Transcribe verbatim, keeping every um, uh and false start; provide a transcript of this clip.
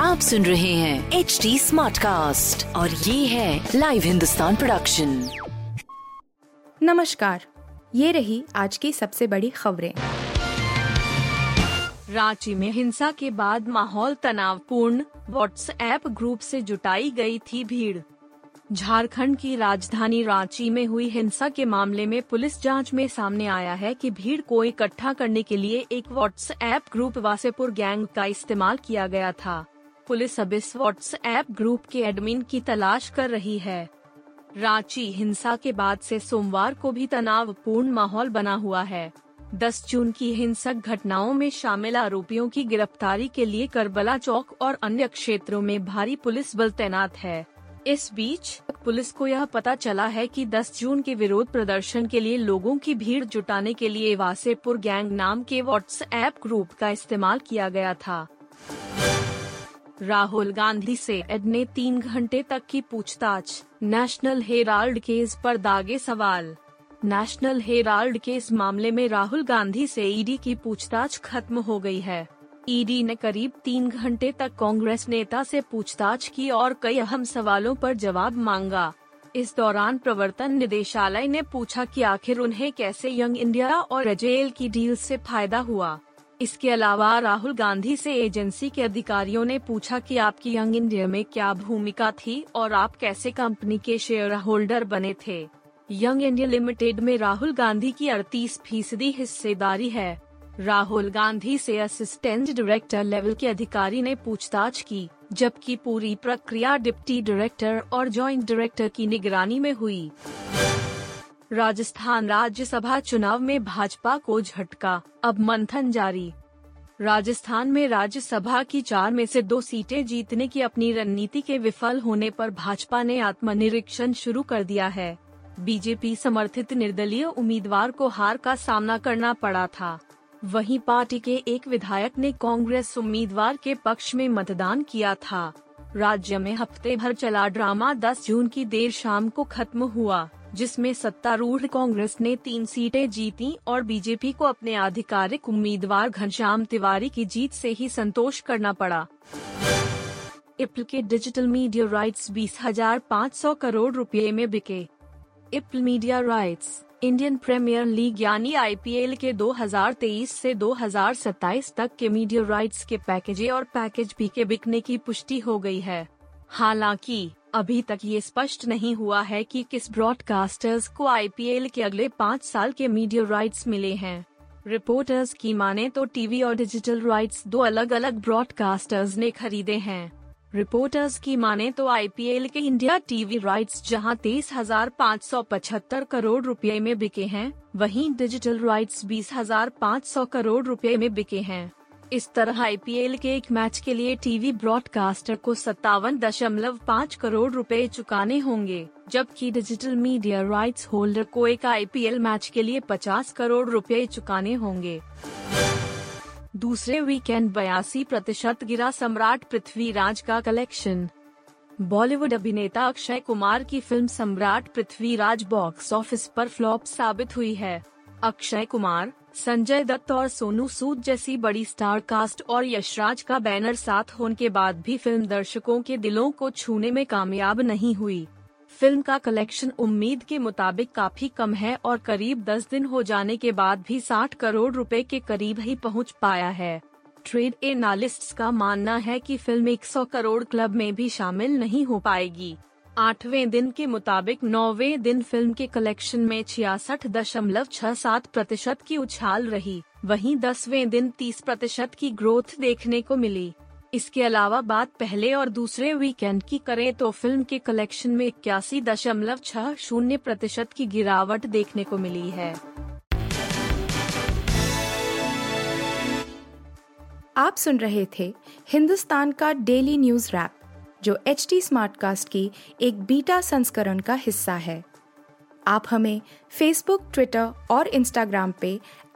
आप सुन रहे हैं एचडी स्मार्ट कास्ट और ये है लाइव हिंदुस्तान प्रोडक्शन। नमस्कार, ये रही आज की सबसे बड़ी खबरें। रांची में हिंसा के बाद माहौल तनावपूर्ण, व्हाट्सऐप ग्रुप से जुटाई गई थी भीड़। झारखंड की राजधानी रांची में हुई हिंसा के मामले में पुलिस जांच में सामने आया है कि भीड़ को इकट्ठा करने के लिए एक व्हाट्सऐप ग्रुप वासेपुर गैंग का इस्तेमाल किया गया था। पुलिस अब इस व्हाट्सऐप ग्रुप के एडमिन की तलाश कर रही है। रांची हिंसा के बाद से सोमवार को भी तनावपूर्ण माहौल बना हुआ है। दस जून की हिंसक घटनाओं में शामिल आरोपियों की गिरफ्तारी के लिए करबला चौक और अन्य क्षेत्रों में भारी पुलिस बल तैनात है। इस बीच पुलिस को यह पता चला है कि दस जून के विरोध प्रदर्शन के लिए लोगों की भीड़ जुटाने के लिए वासेपुर गैंग नाम के व्हाट्सऐप ग्रुप का इस्तेमाल किया गया था। राहुल गांधी से ईडी ने तीन घंटे तक की पूछताछ, नेशनल हेराल्ड केस पर दागे सवाल। नेशनल हेराल्ड केस मामले में राहुल गांधी से ईडी की पूछताछ खत्म हो गई है। ईडी ने करीब तीन घंटे तक कांग्रेस नेता से पूछताछ की और कई अहम सवालों पर जवाब मांगा। इस दौरान प्रवर्तन निदेशालय ने पूछा कि आखिर उन्हें कैसे यंग इंडिया और जेल की डील से फायदा हुआ। इसके अलावा राहुल गांधी से एजेंसी के अधिकारियों ने पूछा कि आपकी यंग इंडिया में क्या भूमिका थी और आप कैसे कंपनी के शेयर होल्डर बने थे। यंग इंडिया लिमिटेड में राहुल गांधी की अड़तीस फीसदी हिस्सेदारी है। राहुल गांधी से असिस्टेंट डायरेक्टर लेवल के अधिकारी ने पूछताछ की, जबकि पूरी प्रक्रिया डिप्टी डायरेक्टर और जॉइंट डायरेक्टर की निगरानी में हुई। राजस्थान राज्यसभा चुनाव में भाजपा को झटका, अब मंथन जारी। राजस्थान में राज्यसभा की चार में से दो सीटें जीतने की अपनी रणनीति के विफल होने पर भाजपा ने आत्मनिरीक्षण शुरू कर दिया है। बीजेपी समर्थित निर्दलीय उम्मीदवार को हार का सामना करना पड़ा था। वहीं पार्टी के एक विधायक ने कांग्रेस उम्मीदवार के पक्ष में मतदान किया था। राज्य में हफ्ते भर चला ड्रामा दस जून की देर शाम को खत्म हुआ, जिसमें सत्तारूढ़ कांग्रेस ने तीन सीटें जीतीं और बीजेपी को अपने आधिकारिक उम्मीदवार घनश्याम तिवारी की जीत से ही संतोष करना पड़ा। एप्पल के डिजिटल मीडिया राइट्स बीस हज़ार पाँच सौ करोड़ रुपए में बिके। Apple media rights Indian Premier League यानी आई पी एल के दो हज़ार तेईस से दो हज़ार सत्ताईस तक के मीडिया राइट्स के पैकेज ए और पैकेज बी के बिकने की पुष्टि हो गई है। हालांकि अभी तक ये स्पष्ट नहीं हुआ है कि किस ब्रॉडकास्टर्स को आई पी एल के अगले पाँच साल के मीडिया राइट्स मिले हैं। रिपोर्टर्स की माने तो टीवी और डिजिटल राइट्स दो अलग अलग ब्रॉडकास्टर्स ने खरीदे हैं। रिपोर्टर्स की माने तो आई पी एल के इंडिया टीवी राइट्स जहां तेईस हज़ार पाँच सौ पचहत्तर करोड़ रुपए में बिके हैं, वहीं डिजिटल राइट्स बीस हज़ार पाँच सौ करोड़ रुपए में बिके हैं। इस तरह आई पी एल के एक मैच के लिए टीवी ब्रॉडकास्टर को सत्तावन दशमलव पाँच करोड़ रुपए चुकाने होंगे, जबकि डिजिटल मीडिया राइट्स होल्डर को एक आई पी एल मैच के लिए पचास करोड़ रुपए चुकाने होंगे। दूसरे वीकेंड बयासी प्रतिशत गिरा सम्राट पृथ्वीराज का कलेक्शन। बॉलीवुड अभिनेता अक्षय कुमार की film Samrat Prithviraj box office पर फ्लॉप साबित हुई है। अक्षय कुमार, संजय दत्त और सोनू सूद जैसी बड़ी स्टार कास्ट और यशराज का बैनर साथ होने के बाद भी फिल्म दर्शकों के दिलों को छूने में कामयाब नहीं हुई। फिल्म का कलेक्शन उम्मीद के मुताबिक काफी कम है और करीब दस दिन हो जाने के बाद भी साठ करोड़ रुपए के करीब ही पहुंच पाया है। ट्रेड एनालिस्ट्स का मानना है कि फिल्म सौ करोड़ क्लब में भी शामिल नहीं हो पाएगी। आठवें दिन के मुताबिक नौवें दिन फिल्म के कलेक्शन में छियासठ दशमलव सड़सठ प्रतिशत की उछाल रही, वहीं दसवें दिन तीस प्रतिशत की ग्रोथ देखने को मिली। इसके अलावा बात पहले और दूसरे वीकेंड की करें तो फिल्म के कलेक्शन में इक्यासी दशमलव छह शून्य प्रतिशत की गिरावट देखने को मिली है। आप सुन रहे थे हिंदुस्तान का डेली न्यूज रैप, जो एचटी स्मार्टकास्ट की एक बीटा संस्करण का हिस्सा है। आप हमें फेसबुक, ट्विटर और इंस्टाग्राम पे